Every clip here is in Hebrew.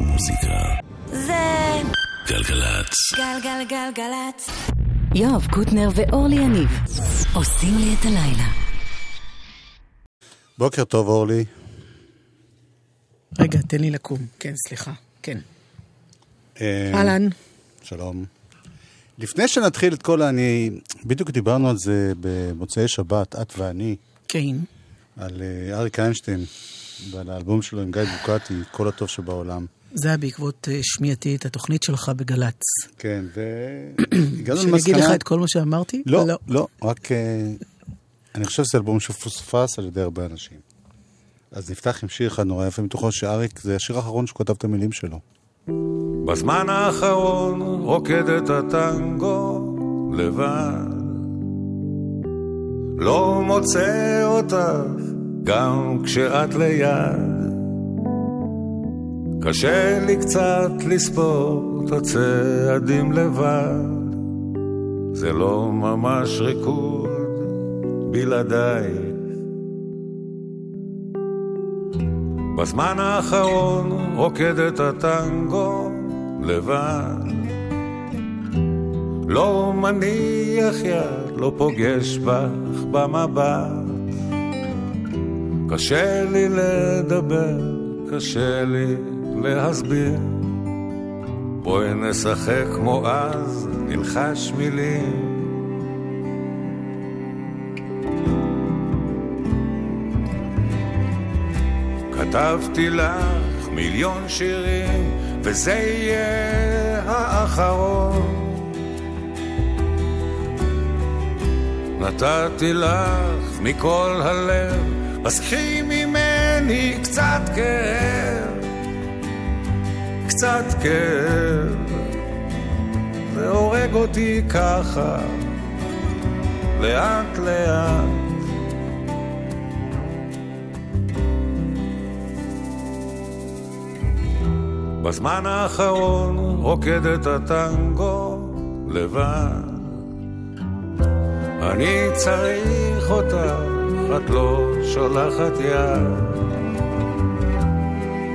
מוזיקה זה גלגלת גלגלגלגלת. יואב קוטנר ואורלי יניב עושים לי את הלילה. בוקר טוב אורלי. רגע, תן לי לקום. כן, סליחה. כן. אהלן. שלום. לפני שנתחיל את כל אני, בדיוק דיברנו על זה במוצאי שבת, את ואני. כן. על ארי איינשטיין, ועל האלבום שלו עם גיא בוקאטי, כל הטוב שבעולם. זה היה בעקבות שמייתית, התוכנית שלך בגלץ. כן, והגענו למסקנה... שנגיד לך את כל מה שאמרתי? לא, לא, לא, רק... אני חושב שזה אלבום שפוספס על ידי הרבה אנשים. אז נפתח עם שיר אחד נורא יפה מתוכו שאריק, זה השיר האחרון שכתב את המילים שלו. בזמן האחרון רוקדת הטנגו לבד, לא מוצא אותך גם כשאת ליד, קשה לי קצת לספור את הצעדים לבד, זה לא ממש ריקוד בלעדיי. בזמן האחרון רוקדת הטנגו לבד, לא מניח יד, לא פוגש בך במבט, קשה לי לדבר, קשה לי להסביר, בואי נשחק כמו אז, נלחש מילים. כתבתי לך 1,000,000 שירים וזה יהיה האחרון, נתתי לך מכל הלב אז קחי ממני קצת כאב, קצת כאב זה הורג אותי ככה לאט לאט. בזמן האחרון רוקדת הטנגו לבד, אני צריך אותך, את לא שולחת יד,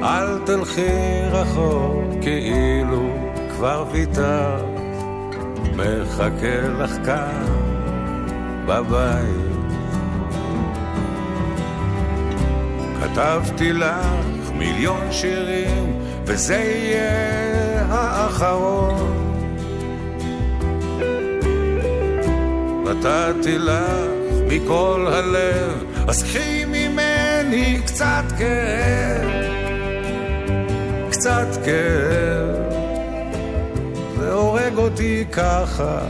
אל תלכי רחוק כאילו כבר ויתר, מחכה לך כאן בבית. כתבתי לך 1,000,000 שירים וזה יהיה האחרון, נתתי לך מכל הלב אז קחי ממני קצת כאב, קצת כאב זה הורג אותי ככה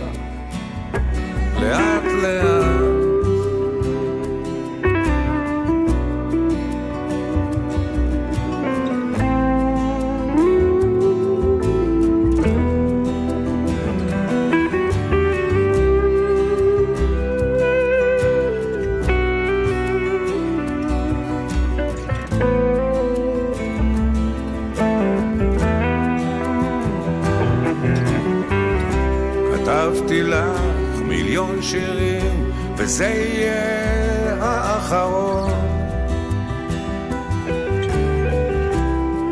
לאט לאט. לך 1,000,000 שירים וזה יהיה האחרון,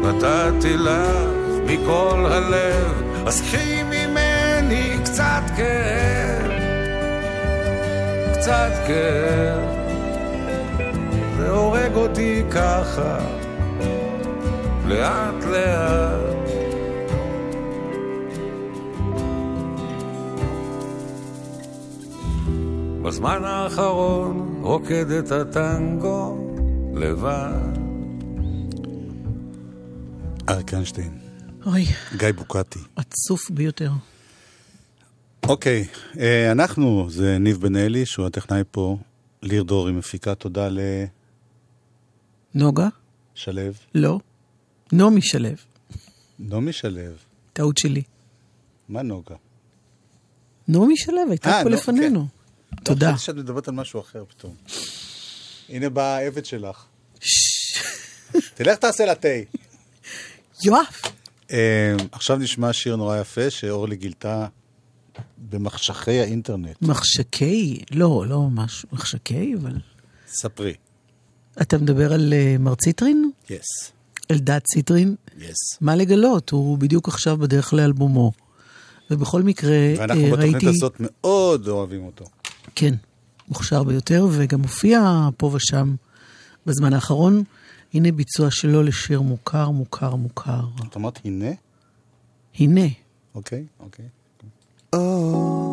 נתתי לך מכל הלב אז קחי ממני קצת כאב, קצת כאב זה הורג אותי ככה לאט לאט. בזמן האחרון רוקדת הטנגו לבד, ארי איינשטיין, גיא בוקאטי, עצוף ביותר. אוקיי, אנחנו זה ניב בנאלי שהוא הטכנאי פה, ליר דורי מפיקה, תודה לנוגה שלו, לא נעמי שלו, נעמי שלו, טעות שלי, מה נוגה? נעמי שלו הייתה פה לפנינו. תודה. אני חושב שאת מדברת על משהו אחר פתאום. הנה באה העבד שלך. תלך תעשה לתי. יואב. עכשיו נשמע שיר נורא יפה שאורלי גילתה במחשכי האינטרנט. מחשכי? לא, לא ממש מחשכי, אבל... ספרי. אתה מדבר על מר ציטרין? יס. אלדד ציטרין? Yes. מה לגלות? הוא בדיוק עכשיו בדרך לאלבומו. ובכל מקרה ראיתי... ואנחנו בתוכנית הזאת מאוד אוהבים אותו. כן, מוכשר ביותר, וגם הופיע פה ושם בזמן האחרון. הנה ביצוע שלו לשיר מוכר, מוכר, מוכר. זאת אומרת, הנה? הנה. אוקיי, אוקיי. או...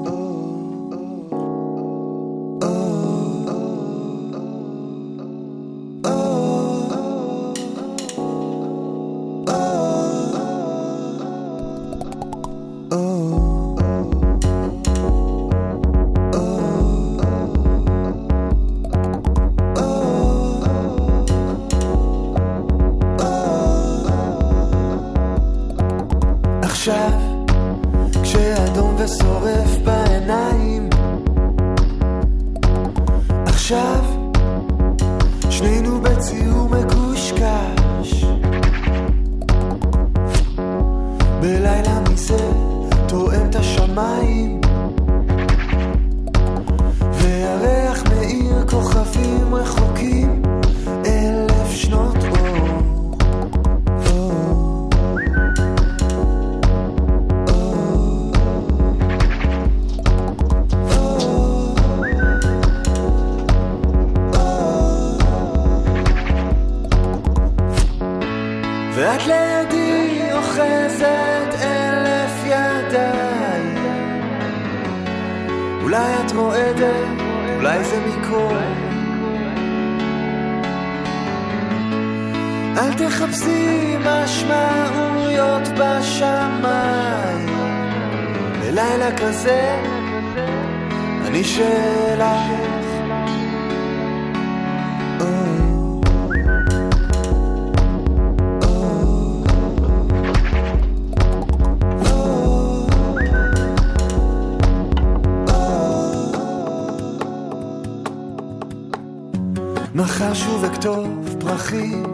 מחר שוב אכתוב פרחים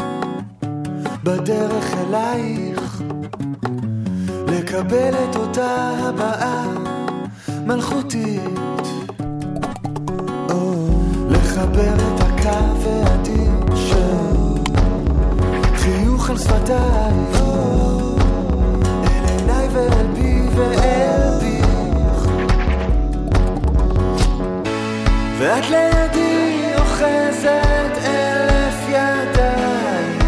בדרך אלייך לקבל את אותה הבאה מלכותית לחבר את הקו והדין של חיוך על שפתיי אל עיניי ואל בי ואל ביך ואת לידי אוחזת אלף ידיי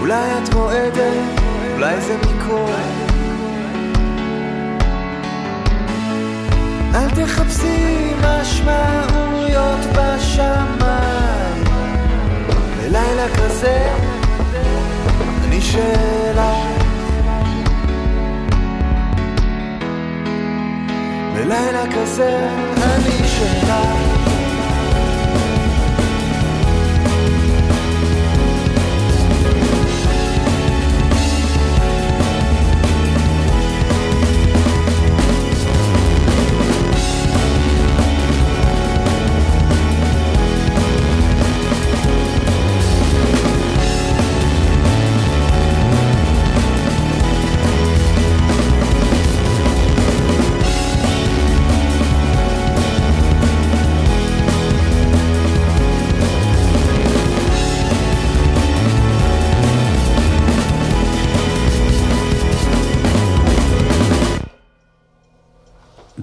אולי את מועדת, אולי זה מכל אל תחפשי משמעויות בשמיים בלילה כזה אני שלך בלילה כזה אני שלך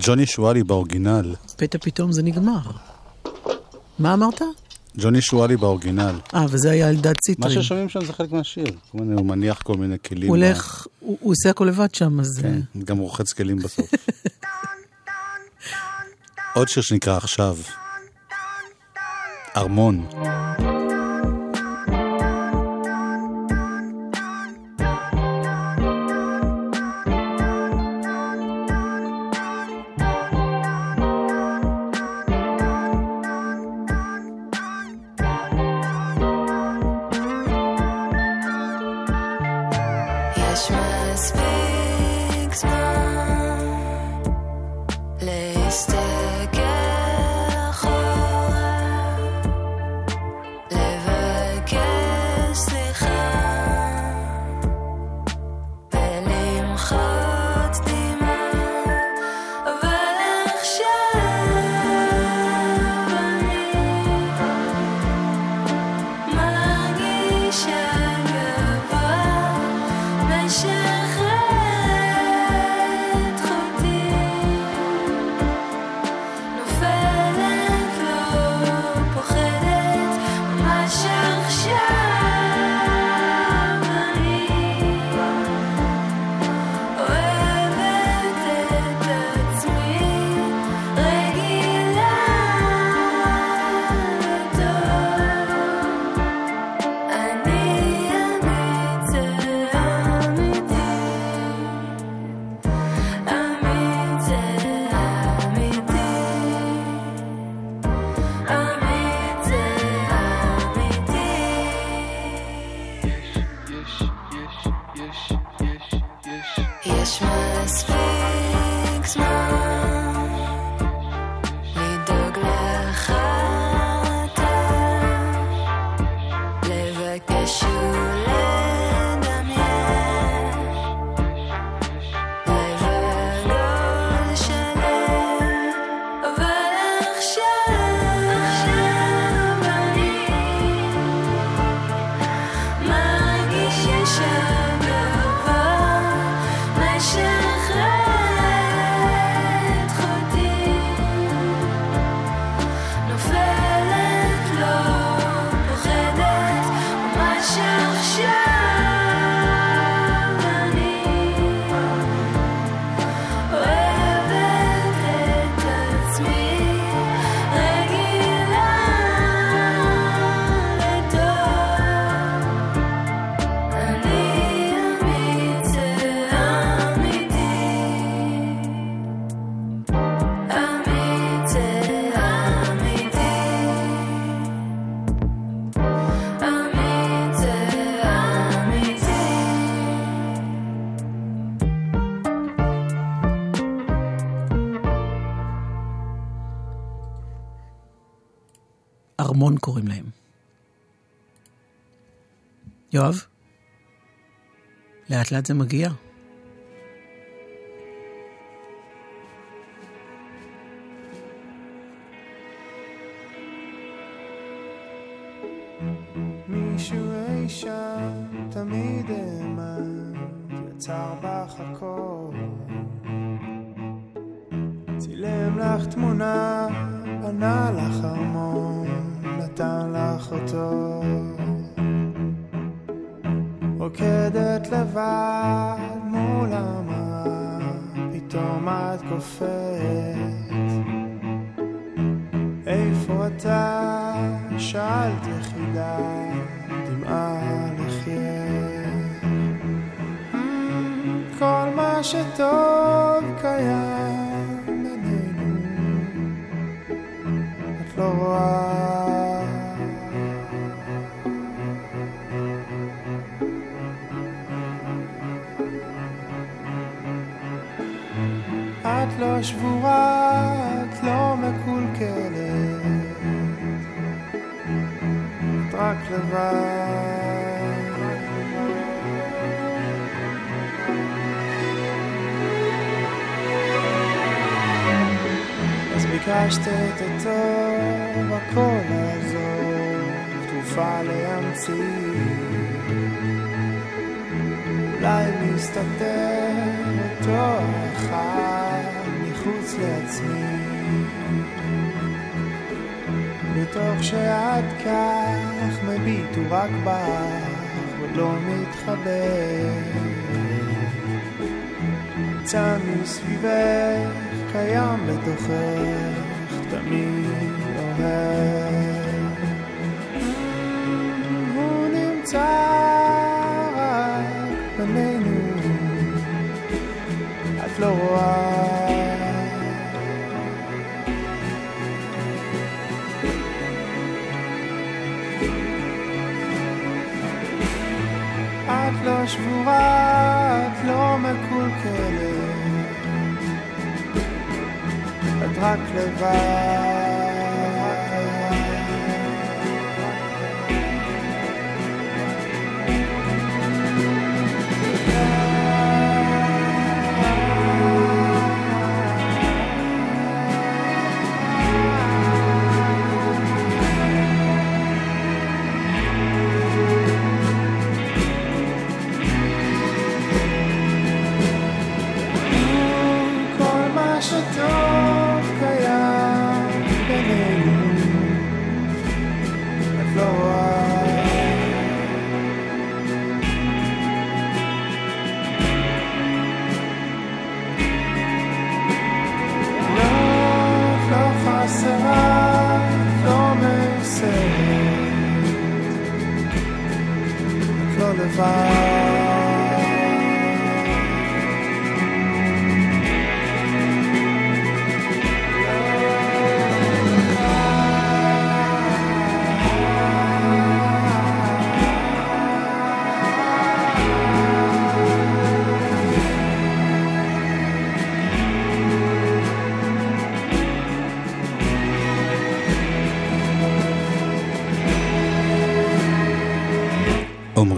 ג'וני שואלי באורגינל. פתע פתאום זה נגמר. מה אמרת? ג'וני שואלי באורגינל. וזה היה אלדד ציטרין. מה ששומעים שם זה חלק מהשיר. הוא מניח כל מיני כלים. הוא הולך, הוא עושה הכל לבד שם, אז... כן, גם רוחץ כלים בסוף. עוד שיר שנקרא עכשיו. ארמון. Show יש מספיק זמן לדאוג להחלטה, לבקש ולדמיין, לבד לא שלם, אבל עכשיו אני מרגיש ישר ארמון קוראים להם. יואב, לאט לאט זה מגיע. מישהו אי שם תמיד אמן, יצר בך הכל, צילם לך תמונה, בנה לך ארמון, נתן לך אותו, רוקדת לבד מול המראה, פתאום את קופאת. איפה אתה? שאלת יחידה, דמעה לחייך. כל מה שטוב קיים בינינו, את לא רואה. את לא שבורה, את לא מקולקלת, את רק לבד. אז ביקשת את הטוב, הכל לעזוב, תרופה להמציא, אולי מסתתר אותו אחד חוץ לעצמי, בתוך שאת כך מביט ורק בך ולא מתחבק, צם מסביבך קיים בתוכך תמיד אוהב, הוא נמצא רק בינינו, את לא רואה. את לא שבורה, את לא מקולקלת, את רק לבד.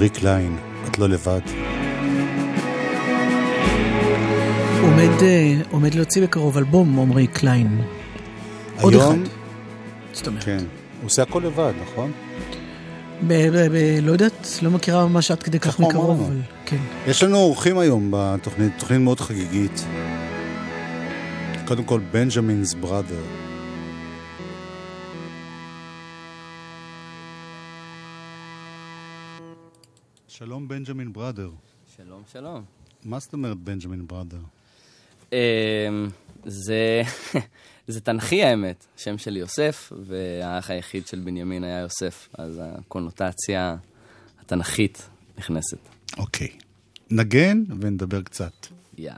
ארי קליין, את לא לבד. עומד להוציא בקרוב אלבום, עמרי קליין. עוד אחד. זאת אומרת. כן, הוא עושה הכל לבד, נכון? לא יודעת, לא מכירה ממש עד כדי כך מקרוב, אבל כן. יש לנו אורחים היום בתוכנית, תוכנית מאוד חגיגית. קודם כל, בנג'מינס בראדר. שלום בנג'מין בראדר. שלום, שלום. מה זאת אומרת בנג'מין בראדר? זה תנחי האמת. השם שלי יוסף, והאח היחיד של בנימין היה יוסף. אז הקונוטציה התנחית נכנסת. אוקיי. נגן ונדבר קצת. יאללה.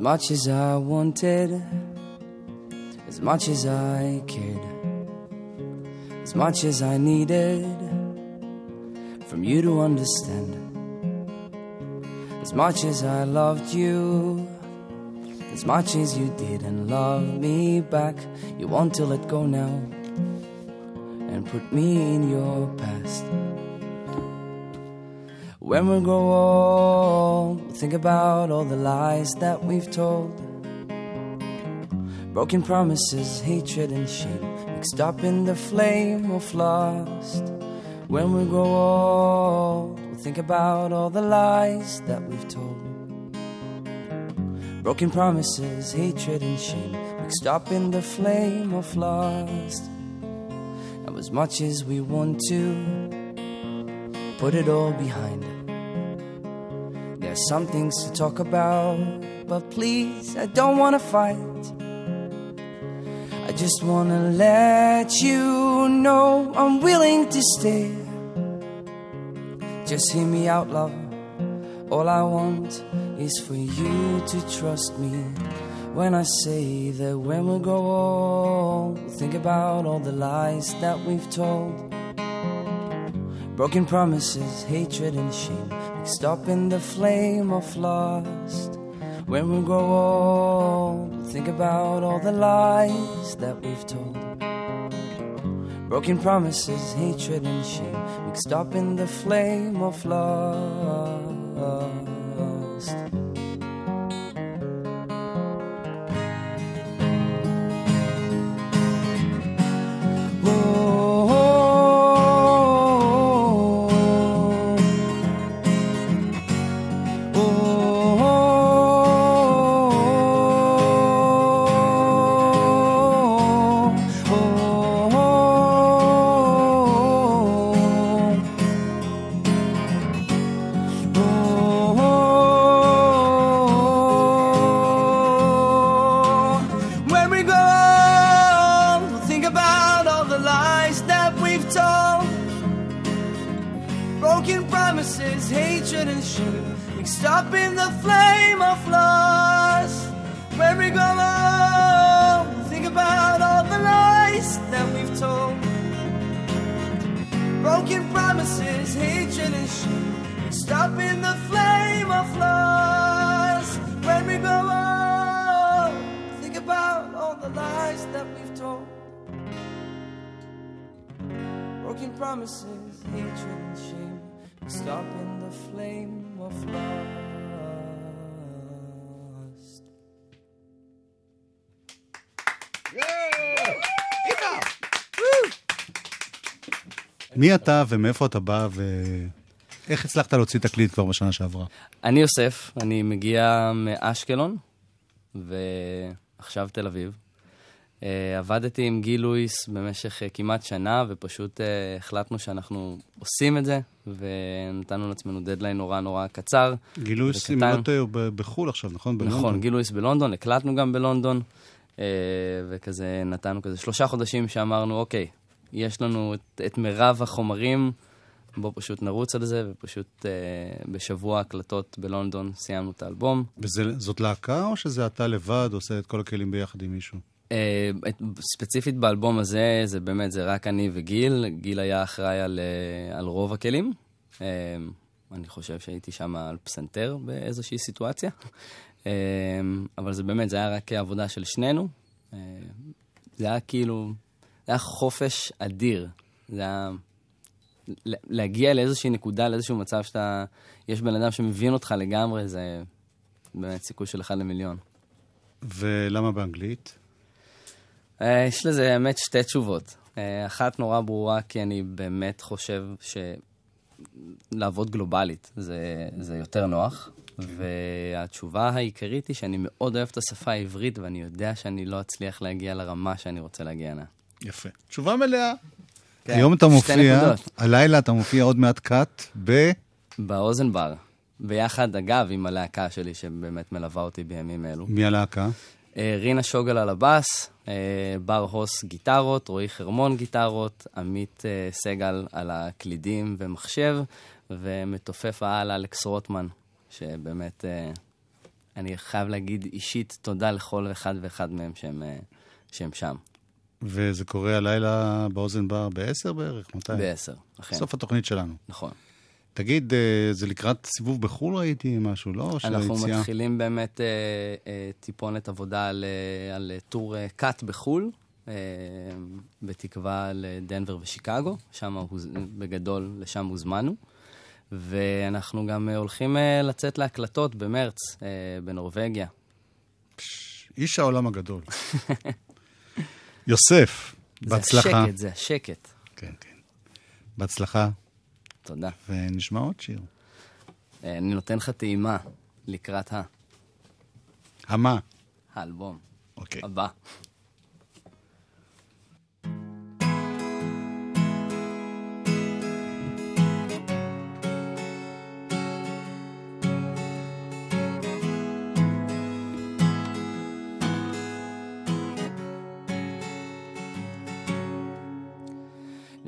As much as I wanted, as much as I cared, as much as I needed from you to understand, as much as I loved you, as much as you didn't love me back, you want to let go now and put me in your past. When we grow old, we'll think about all the lies that we've told. Broken promises, hatred and shame, mixed up in the flame of lust. When we grow old, we'll think about all the lies that we've told. Broken promises, hatred and shame, mixed up in the flame of lust. Now as much as we want to put it all behind us, there's some things to talk about, but please, I don't want to fight. I just want to let you know I'm willing to stay. Just hear me out, love. All I want is for you to trust me when I say that when we grow old, we'll think about all the lies that we've told. Broken promises, hatred and shame, mixed up in the flame of lust. When we grow old, we'll think about all the lies that we've told. Broken promises, hatred and shame, mixed up in the flame of lust. מי אתה ומאיפה אתה בא ואיך הצלחת להוציא תקליט כבר בשנה שעברה? אני יוסף, אני מגיע מאשקלון ועכשיו תל אביב. עבדתי עם גי לואיס במשך כמעט שנה ופשוט החלטנו שאנחנו עושים את זה ונתנו לעצמנו דדליין נורא נורא קצר. גי לואיס אם לא תהיה בחול עכשיו, נכון? נכון, גי לואיס בלונדון, הקלטנו גם בלונדון וכזה נתנו כזה 3 חודשים שאמרנו אוקיי, יש לנו את מרב החומרים, בו פשוט נרוץ על זה, ופשוט בשבוע הקלטות בלונדון סיימנו את האלבום. וזאת להקה או שזה אתה לבד עושה את כל הכלים ביחד עם מישהו? ספציפית באלבום הזה, זה באמת, זה רק אני וגיל. גיל היה אחראי על רוב הכלים. אני חושב שהייתי שם על פסנתר באיזושהי סיטואציה. אבל זה באמת, זה היה רק העבודה של שנינו. זה היה כאילו, זה היה חופש אדיר. זה היה להגיע לאיזושהי נקודה, לאיזשהו מצב שאתה, יש בן אדם שמבין אותך לגמרי, זה באמת סיכוי של 1 למיליון. ולמה באנגלית? יש לזה באמת 2 תשובות. אחת נורא ברורה, כי אני באמת חושב שלעבוד גלובלית זה יותר נוח. והתשובה העיקרית היא שאני מאוד אוהב את השפה העברית, ואני יודע שאני לא אצליח להגיע לרמה שאני רוצה להגיע לה. יפה. תשובה מלאה. היום אתה מופיע, הלילה אתה מופיע עוד מעט קאט באוזן בר. ביחד, אגב, עם הלהקה שלי, שבאמת מלווה אותי בימים אלו. מי הלהקה? רינה שוגל על הבאס, בר הוס גיטרות, רועי חרמון גיטרות, עמית סגל על הקלידים ומחשב, ומתופף על אלכס רוטמן, שבאמת אני חייב להגיד אישית תודה לכל אחד ואחד מהם שהם שם. וזה קורה הלילה באוזן בר ב-10 בערך? מתי? ב-10, אכן. סוף התוכנית שלנו. נכון. תגיד, זה לקראת סיבוב בחול ראיתי משהו, לא? אנחנו מתחילים באמת טיפונת עבודה על טור קאט בחול, בתקווה לדנבר ושיקגו, שם בגדול, לשם הוזמנו, ואנחנו גם הולכים לצאת להקלטות במרץ, בנורווגיה. איש העולם הגדול. יוסף, בהצלחה. זה השקט. כן, כן. בהצלחה. תודה. ונשמע עוד שיר. אני נותן לך טעימה לקראת המה? האלבום. אוקיי. הבא.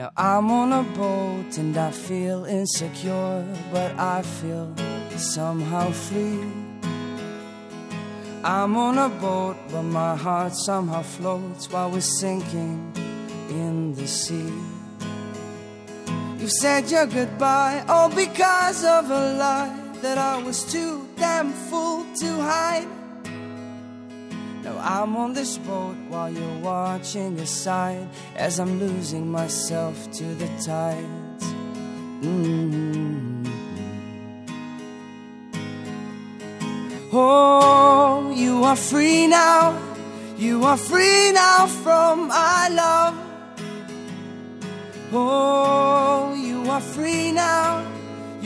Now I'm on a boat and I feel insecure, but I feel somehow free. I'm on a boat but my heart somehow floats while we're sinking in the sea. You said your goodbye, all because of a lie that I was too damn fool to hide. Now I'm on this boat while you're watching aside as I'm losing myself to the tides. Oh, you are free now. You are free now from my love. Oh, you are free now.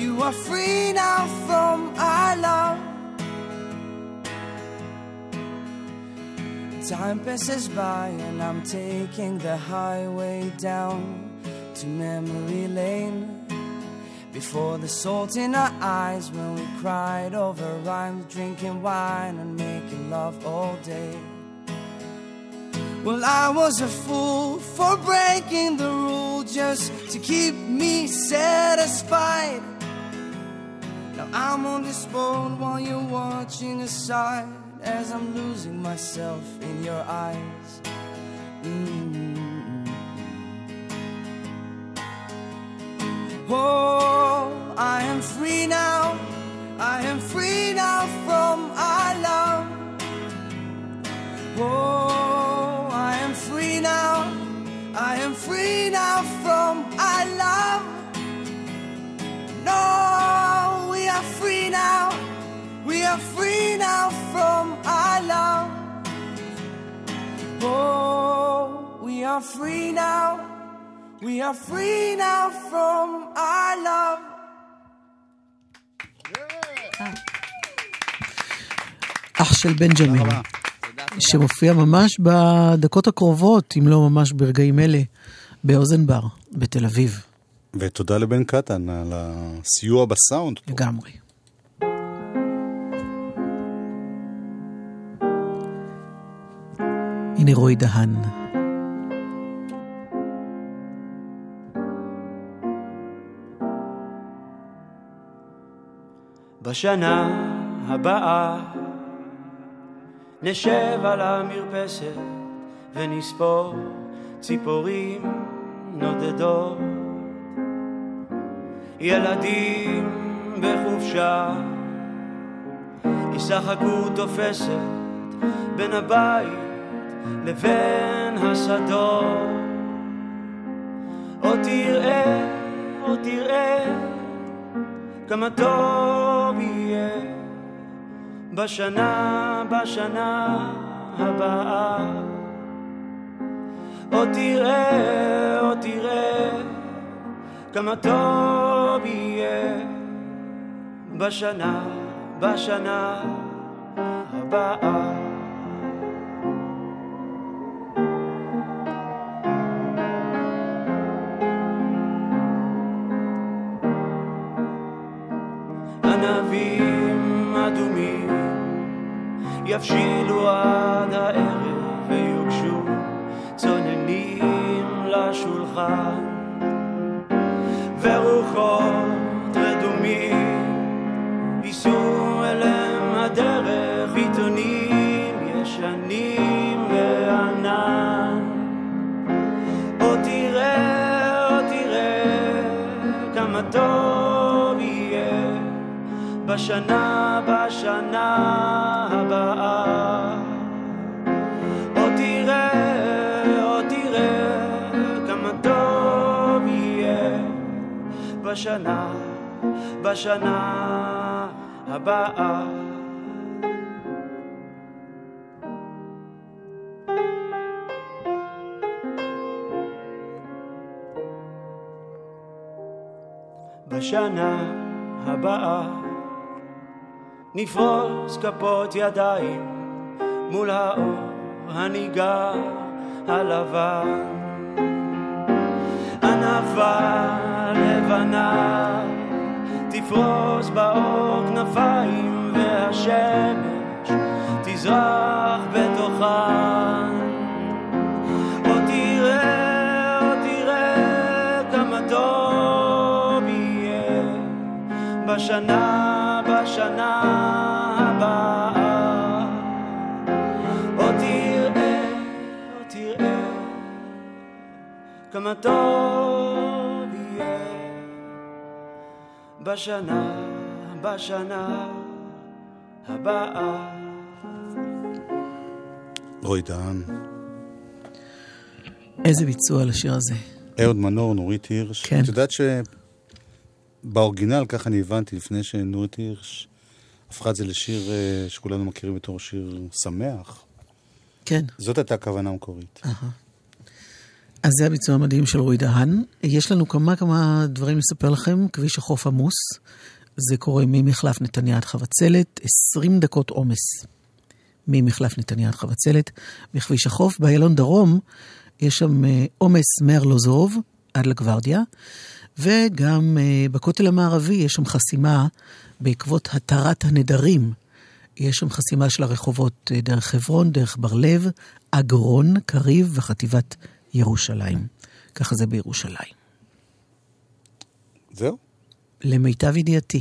You are free now from my love. Time passes by and I'm taking the highway down to memory lane. Before the salt in our eyes when we cried over rhymes, drinking wine and making love all day. Well, I was a fool for breaking the rule just to keep me satisfied. Now I'm on this boat while you're watching aside as I'm losing myself in your eyes. Oh, I am free now. I am free now from our love. Oh, I am free now. I am free now from our love. No, we are free now. We are free now from our love. Oh, we are free now. We are free now from our love. אח של בנג'מין, שמופיע ממש בדקות הקרובות, אם לא ממש ברגעים אלה, באוזן בר, בתל אביב. ותודה לבן קטן על הסיוע בסאונד. לגמרי. הנה רועי דהן. בשנה הבאה נשב על המרפסת ונספור ציפורים נודדות, ילדים בחופשה היא שחקו תופסת בין הבית לבין השדות. עוד תראה, עוד תראה כמה טוב יהיה בשנה, בשנה הבאה. עוד תראה, עוד תראה כמה טוב יהיה בשנה, בשנה הבאה. ענבים אדומים יבשילו עד הערב ויוגשו צוננים לשולחן, ורוחות רדומים ייסעו אליהם הדרך, עיתונים ישנים וענן. עוד תראה, עוד תראה כמה טוב יהיה בשנה, בשנה הבאה. עוד תראה, עוד תראה כמה טוב יהיה בשנה, בשנה הבאה. בשנה הבאה נפרוס כפות ידיים מול האור הניגר הלבן. ענפה לבנה תפרוס באור כנפיים, והשמש תזרח בתוכן. עוד תראה, עוד תראה כמה טוב יהיה בשנה, בשנה הבאה. עוד תראה, עוד תראה כמה טוב יהיה בשנה, בשנה הבאה. רועי דן. איזה ביצוע לשיר הזה. אהוד מנור, נורי תירש. כן. את יודעת ש... באורגינל, ככה אני הבנתי לפני שנורי תירש הפכה את זה לשיר שכולנו מכירים בתור שיר שמח. כן. זאת הייתה הכוונה המקורית. אז זה הביצוע המדהים של רועי דהן. יש לנו כמה דברים לספר לכם. כביש החוף עמוס. זה קורה ממחלף נתניה עד חבצלת. 20 דקות עומס. ממחלף נתניה עד חבצלת. בכביש החוף. באיילון דרום יש שם עומס מארלוזוב עד לגוורדיה. וגם בכותל המערבי יש שם חסימה בעקבות התרת הנדרים. יש שם חסימה של הרחובות דרך חברון, דרך בר לב, אגרון, קריב וחטיבת ירושלים. ככה זה בירושלים. זהו? למיטב ידיעתי.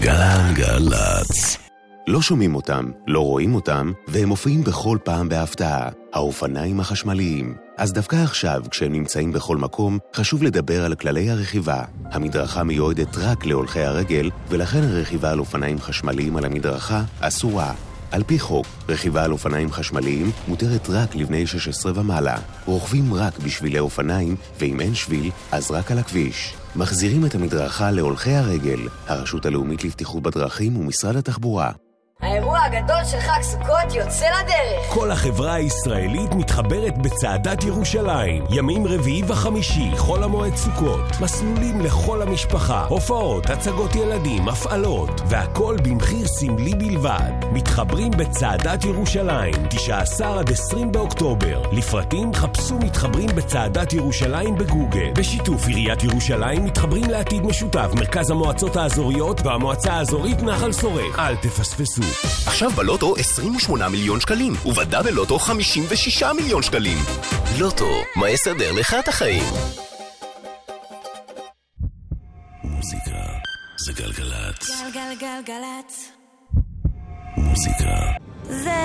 גלגלצ. לא שומעים אותם, לא רואים אותם, והם מופיעים בכל פעם בהפתעה. האופניים החשמליים. אז דווקא עכשיו, כשהם נמצאים בכל מקום, חשוב לדבר על כללי הרכיבה. המדרכה מיועדת רק להולכי הרגל, ולכן הרכיבה על אופניים חשמליים על המדרכה אסורה. על פי חוק, רכיבה על אופניים חשמליים מותרת רק לבני 16 ומעלה. רוכבים רק בשבילי אופניים, ואם אין שביל, אז רק על הכביש. מחזירים את המדרכה להולכי הרגל. הרשות הלאומית לבטיחות בדרכים ומשרד התחבורה. האירוע הגדול של חג סוכות יוצא לדרך. כל החברה הישראלית מתחברת בצעדת ירושלים. ימים רביעי וחמישי, חול המועד סוכות. מסלולים לכל המשפחה, הופעות, הצגות ילדים, הפעלות, והכל במחיר סמלי בלבד. מתחברים בצעדת ירושלים, 19 עד 20 באוקטובר. לפרטים חפשו מתחברים בצעדת ירושלים בגוגל. בשיתוף עיריית ירושלים מתחברים לעתיד משותף, מרכז המועצות האזוריות והמועצה האזורית נחל שורק. אל תפספסו. עכשיו בלוטו 28 מיליון שקלים ובדה בלוטו 56 מיליון שקלים. לוטו, מה יסדר לך את החיים? מוזיקה זה גלגלצ. גלגלגלצ. מוזיקה זה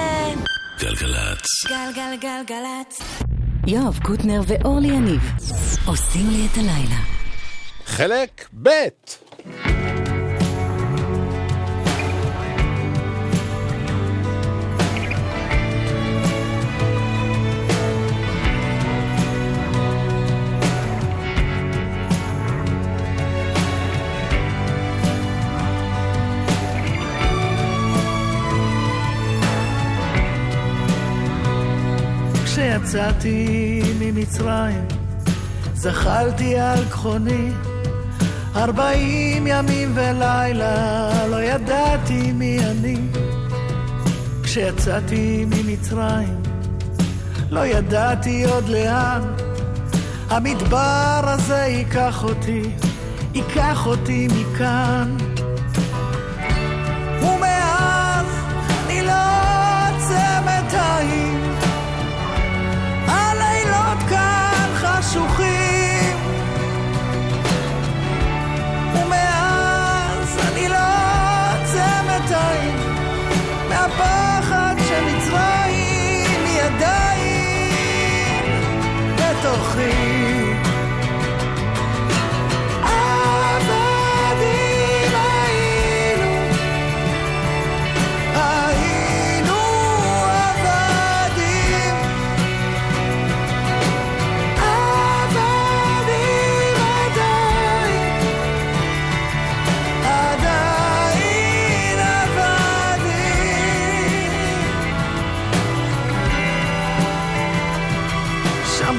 גלגלצ. גלגלגלגלצ. יואב קוטנר ואורלי יניב עושים לי את הלילה. חלק ב' כשיצאתי ממצרים זחלתי על כחוני 40 ימים ולילה לא ידעתי מי אני. כשיצאתי ממצרים לא ידעתי עוד לאן המדבר הזה ייקח אותי, ייקח אותי מכאן. ומאז אני לא עוצמת עין, הלילות כאן חשוכים. ומאז אני לא עוצמת עין, מהפחד שמצרים ידיים בתוכי.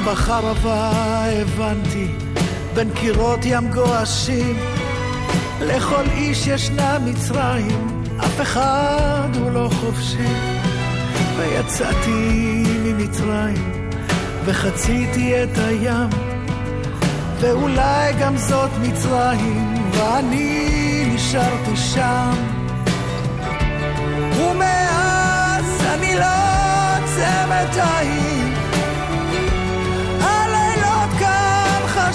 בחרבה הבנתי בין קירות ים גועשים לכל איש ישנה מצרים, אף אחד הוא לא חופשי. ויצאתי ממצרים וחציתי את הים, ואולי גם זאת מצרים ואני נשארתי שם. ומאז אני לא עוצמת עין,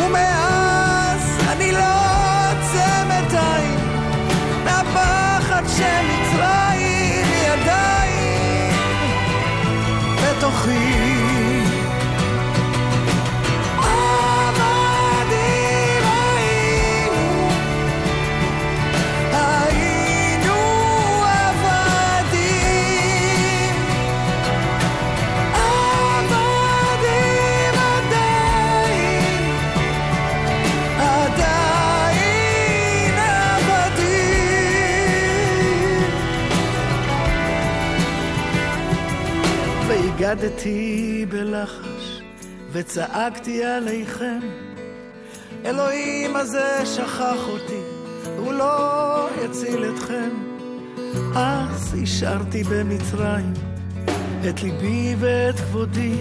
ומאז אני לא עוצמת עין, מהפחד שמצרים ידיים בתוכי. הגדתי בלחש וצעקתי עליכם, אלוהים הזה שכח אותי, הוא לא יציל אתכם. אז השארתי במצרים את ליבי ואת כבודי,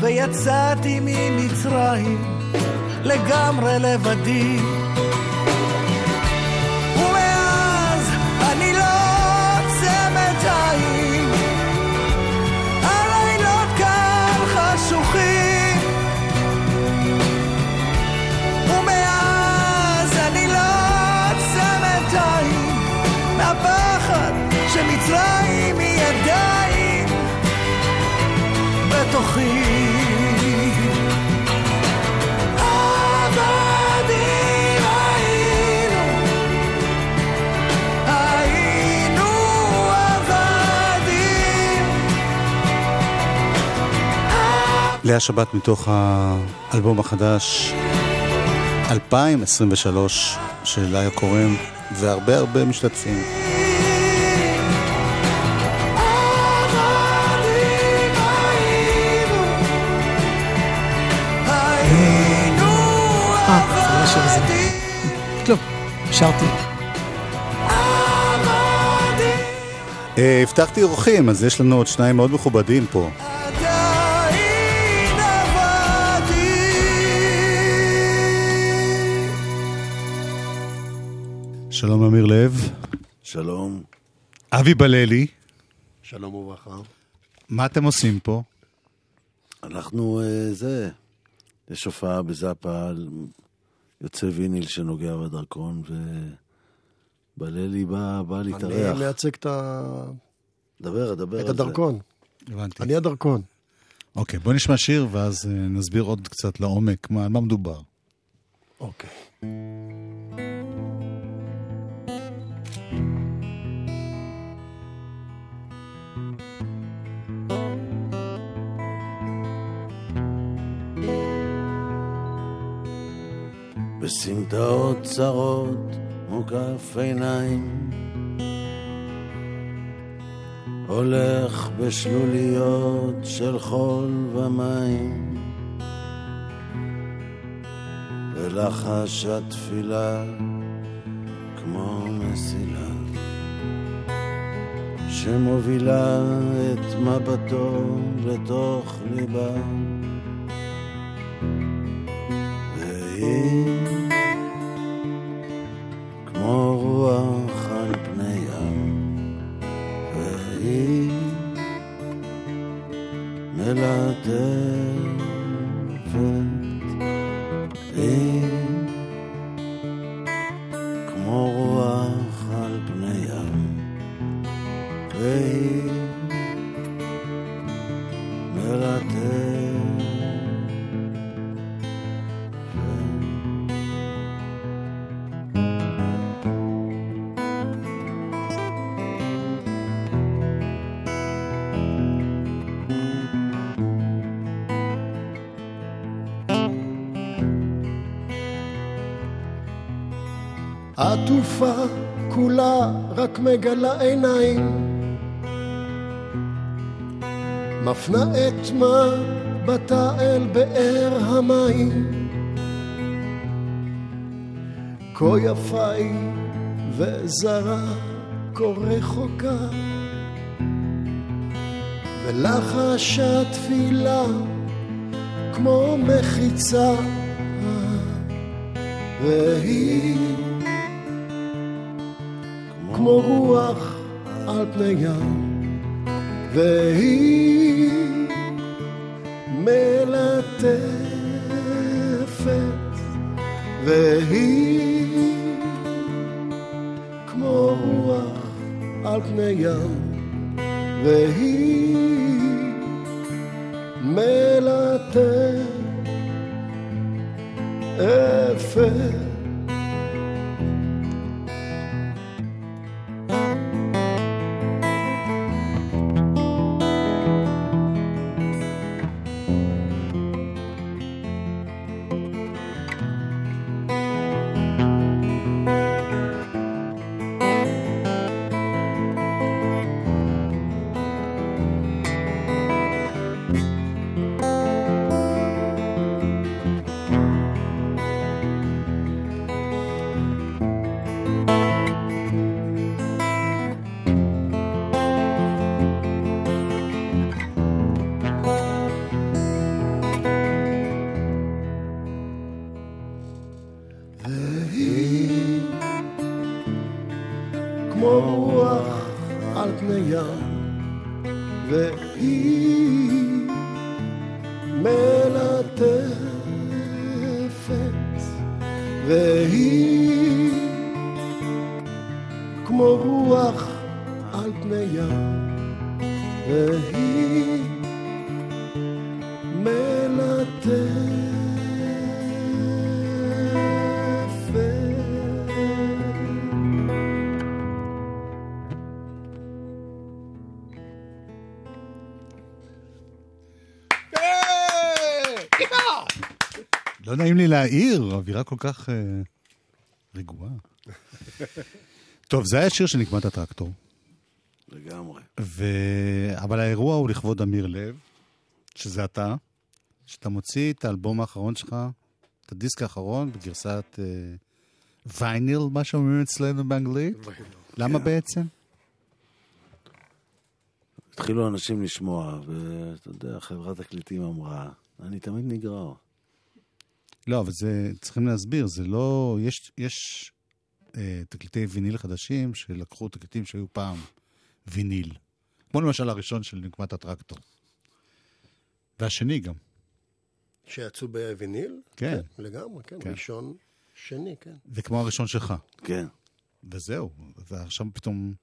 ויצאתי ממצרים לגמרי לבדי. ומאז אני לא עוצמת עין, ומאז אני לא עוצמת עין, מהפחד שמצרים ידיים בתוכי. ליה שבת מתוך האלבום החדש 2023 של ליה קורם והרבה הרבה משתתפים. לא, שרתי. הבטחתי אורחים, אז יש לנו עוד שניים מאוד מכובדים פה. שלום אמיר לב. שלום. אבי בללי. שלום וברכה. מה אתם עושים פה? אנחנו, יש הופעה בזאפה, יוצא ויניל שנוגע בדרקון, ובללי בא להתארח. אני מייצג את את הדרקון. הבנתי. אני הדרקון. אוקיי, בוא נשמע שיר, ואז נסביר עוד קצת לעומק מה מדובר. אוקיי. בסמטאות צרות מוקף עיניים הולך בשלוליות של חול ומים, ולחש התפילה כמו מסילה שמובילה את מבטו לתוך ליבה. והיא כמו רוח על פני ים, והיא מלטפת, היא כמו רוח על פני ים, והיא מלטפת. עטופה כולה רק מגלה עיניים, מפנה את מבטה אל באר המים. כה יפה היא וזרה, כה רחוקה, ולחש התפילה כמו מחיצה. והיא כמו רוח על פני ים, והיא מלטפת, והיא כמו רוח על פני ים, והיא מלטפת. העיר, אווירה כל כך רגועה. טוב, זה היה שיר של נקמת הטרקטור. לגמרי. אבל האירוע הוא לכבוד אמיר לב, שזה אתה, שאתה מוציא את האלבום האחרון שלך, את הדיסק האחרון, בגרסת וייניל, מה שאומרים אצלנו באנגלית. למה בעצם? התחילו אנשים לשמוע, ואתה יודע, חברת הקליטים אמרה, אני תמיד נגרע. לא, אבל זה, צריכים להסביר, זה לא, יש תקליטי ויניל חדשים שלקחו תקליטים שהיו פעם ויניל. כמו למשל הראשון של נקמת הטרקטור. והשני גם. שיצאו בוויניל? כן. כן, לגמרי, כן. כן. ראשון, שני, כן. וכמו הראשון שלך. כן. וזהו, ועכשיו פתאום,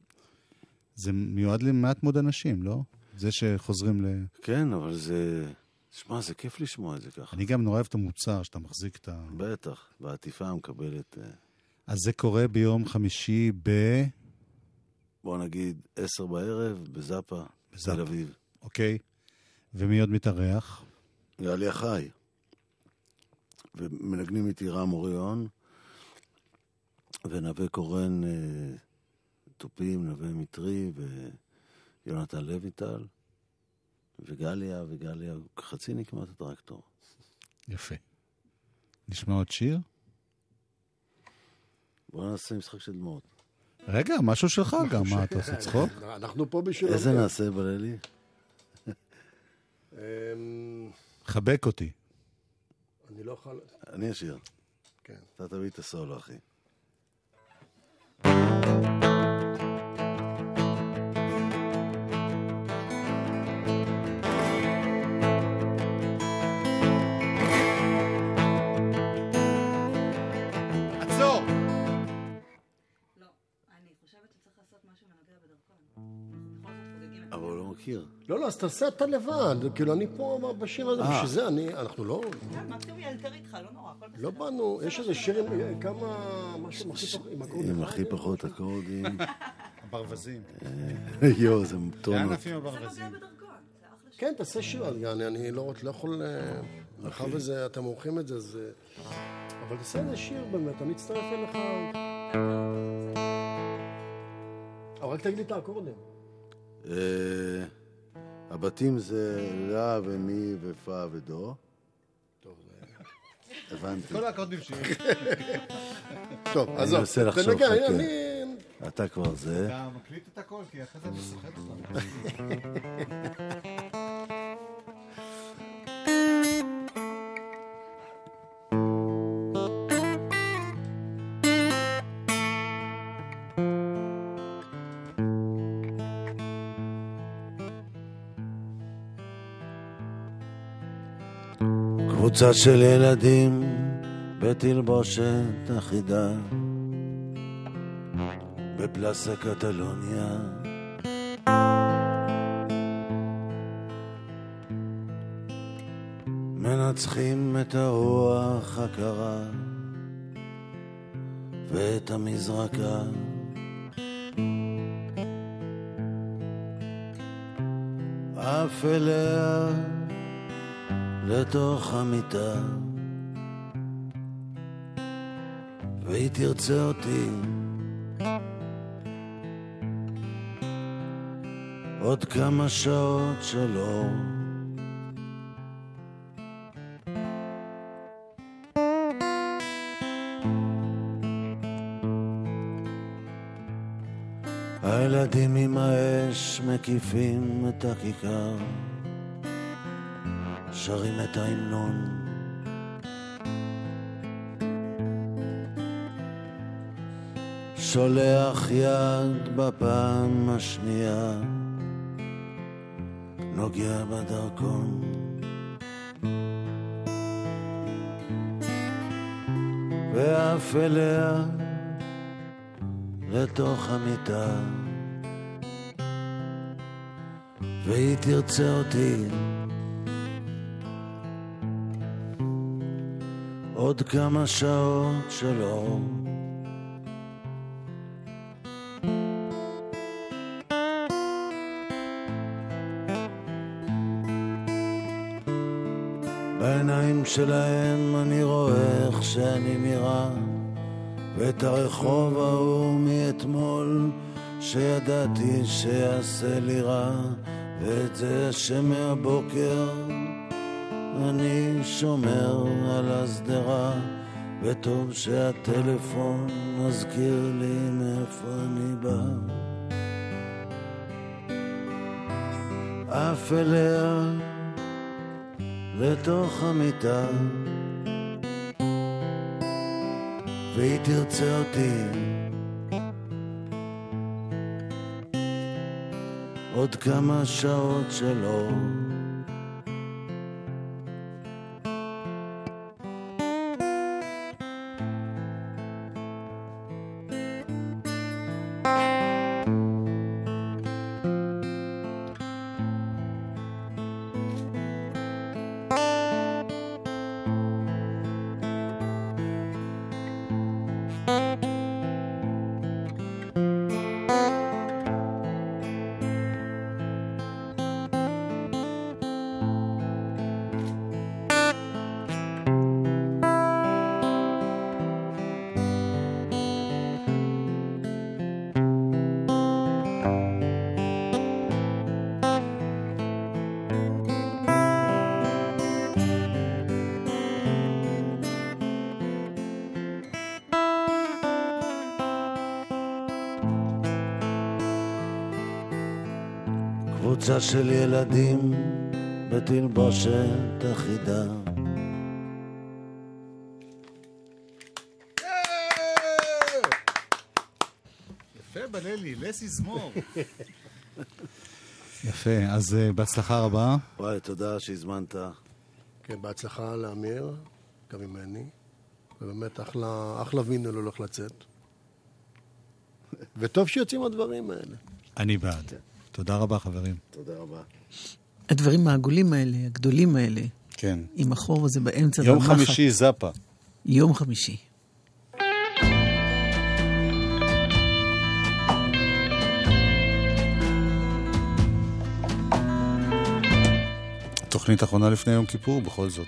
זה מיועד למעט מאוד אנשים, לא? זה שחוזרים ל... כן, אבל זה... תשמע, זה כיף לשמוע את זה ככה. אני גם נורא אוהב את המוצר, שאתה מחזיק את ה... בטח, והעטיפה המקבלת... אז זה קורה ביום חמישי ב... בוא נגיד 10 בערב, בזאפה, תל אביב. אוקיי. ומי עוד מתארח? יעלי חי. ומנגנים איתי רם אוריון, ונווה קורן, תופים, נווה מטרי, יונתן לויטל, וגליה, וגליה, חצי נקמת הטרקטור. יפה. נשמע עוד שיר? בוא נעשה משחק של דמעות. רגע, משהו שלך גם, מה אתה עושה צחוק? אנחנו פה בשביל... איזה נעשה בלילי? חבק אותי. אני לא יכול... אני אשיר. כן. אתה תביא את הסולו, אחי. לא, אז תעשה אתה לבד, כאילו אני פה בשיר הזה, בשביל זה אני, אנחנו לא... מקסימום ילתר איתך, לא נורא, הכל בסדר. לא באנו, יש איזה שיר עם כמה... עם הכי פחות אקורדים. הברווזים. יו, זה טונות. לאן עפים הברווזים? כן, תעשה שיר, אני לא יכול... אחר וזה, אתם עורכים את זה, אז... אבל תעשה איזה שיר באמת, אני אצטרף אליך... אבל רק תגיד לי את האקורדים. הבתים זה לה ומי ופה ודו. טוב, זה... הבנתי. כל ההקעות נמשיך. טוב, אז אני עושה לחשוב, חכה. אתה כבר זה. אתה מקליט את הכל, כי אחרי זה אתה שוחד אותם. קבוצה של ילדים בתלבושת אחידה בפלאסה קטלוניה, מנצחים את הרוח הקרה ואת המזרקה. אפלה לתוך המיטה, והיא תרצה אותי עוד כמה שעות של אור. הילדים עם האש מקיפים את הכיכר, שרים את ההמנון. שולח יד בפעם השנייה, נוגע בדרכון. ואף אליה לתוך המיטה, והיא תרצה אותי עוד כמה שעות של אור. בעיניים שלהם אני רואה איך שאני נראה, ואת הרחוב ההוא מאתמול שידעתי שיעשה לי רע, ואת זה שמהבוקר אני שומר על הסדרה, וטוב שהטלפון מזכיר לי מאיפה אני בא. אף אליה לתוך המיטה, והיא תרצה אותי עוד כמה שעות של אור. קבוצה של ילדים בתלבושת אחידה. יפה בללי, לסיזמור. יפה, אז בהצלחה רבה. וואי, תודה שהזמנת. כן, בהצלחה לאמיר, גם ממני. ובאמת אחלה וינו לא הולך לצאת. וטוב שיוצאים הדברים האלה. אני בעד. תודה רבה, חברים. תודה רבה. הדברים העגולים האלה, הגדולים האלה. כן. עם החור הזה באמצע. יום חמישי זאפה. יום חמישי. תוכנית אחרונה לפני יום כיפור, בכל זאת.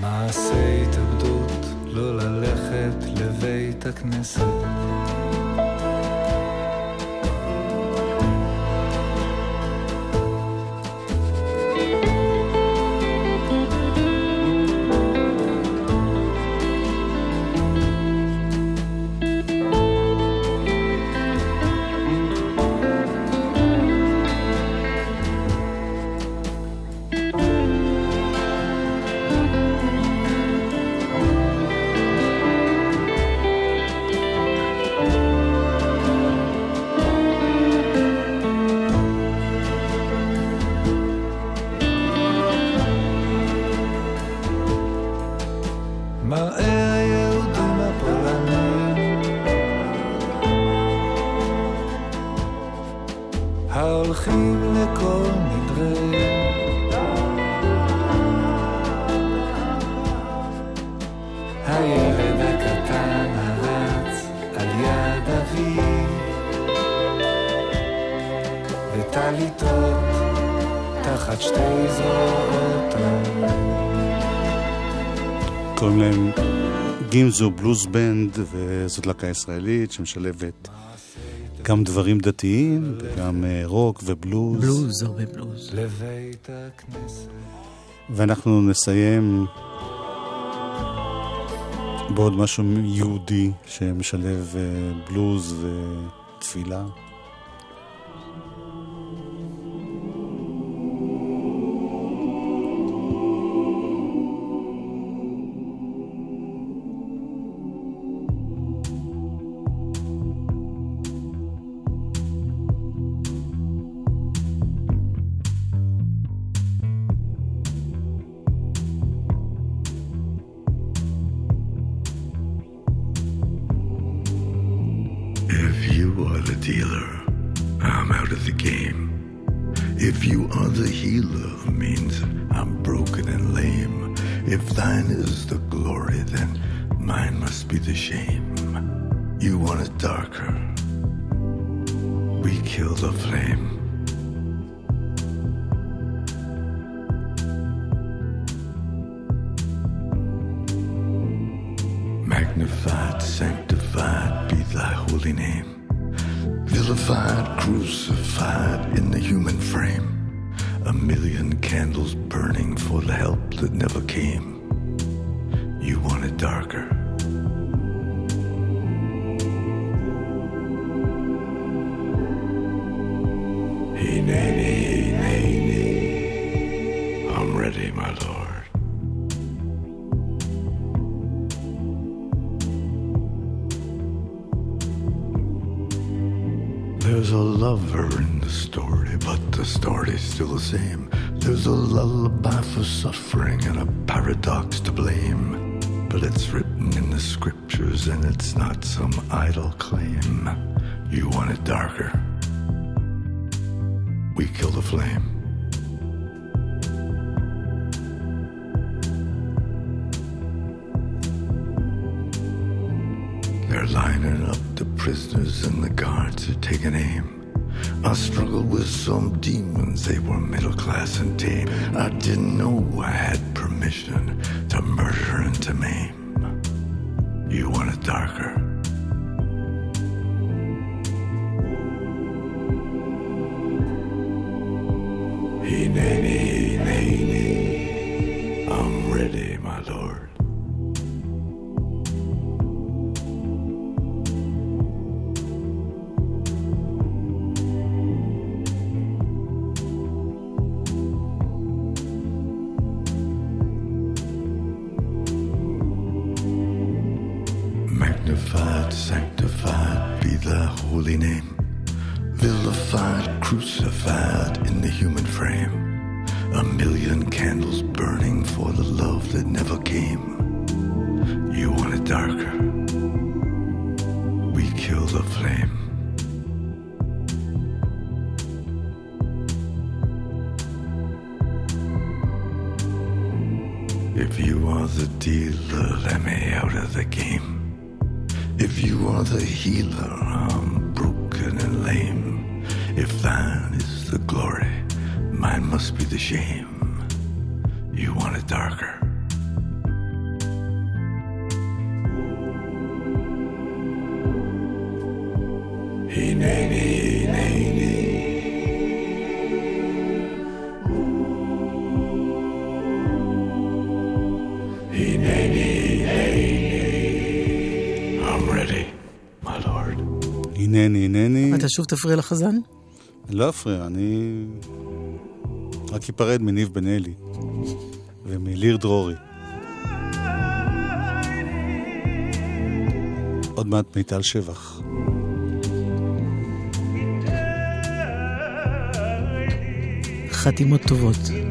מעשה התאבדות, לא ללכת לבית הכנסת. זו בלוז בנד, וזאת להקה ישראלית שמשלבת גם דברים דתיים וגם רוק ובלוז. בלוז או בבלוז. ואנחנו נסיים בעוד משהו יהודי שמשלב בלוז ותפילה. a million candles burning for the help that never came. You want it darker. Hey, nay, nay, hey, nay, nay. I'm ready, my lord. There's a lover in the story, but the story's still the same. There's a lullaby for suffering and a paradox to blame. But it's written in the scriptures and it's not some idle claim. You want it darker. We kill the flame. Lining up the prisoners and the guards who take an aim. I struggled with some demons, they were middle class and tame. I didn't know I had permission to murder and to maim. You want it darker. Hey, nay, nay, nay, nay. I'm ready, my lord. Sanctified be thy holy name, vilified, crucified in the human frame, a million candles burning for the love that never came. You want it darker, we kill the flame. If you are the dealer, let me out of the game. If you are the healer, I'm broken and lame. If thine is the glory, mine must be the shame. You want it darker. Hey, nay, nay, nay, nay. אינני. אתה שוב תפריע לחזן? לא אפריע, אני רק ייפרד מניב בנאלי ומליר דרורי. עוד מעט מיטל שבח. חתימות טובות.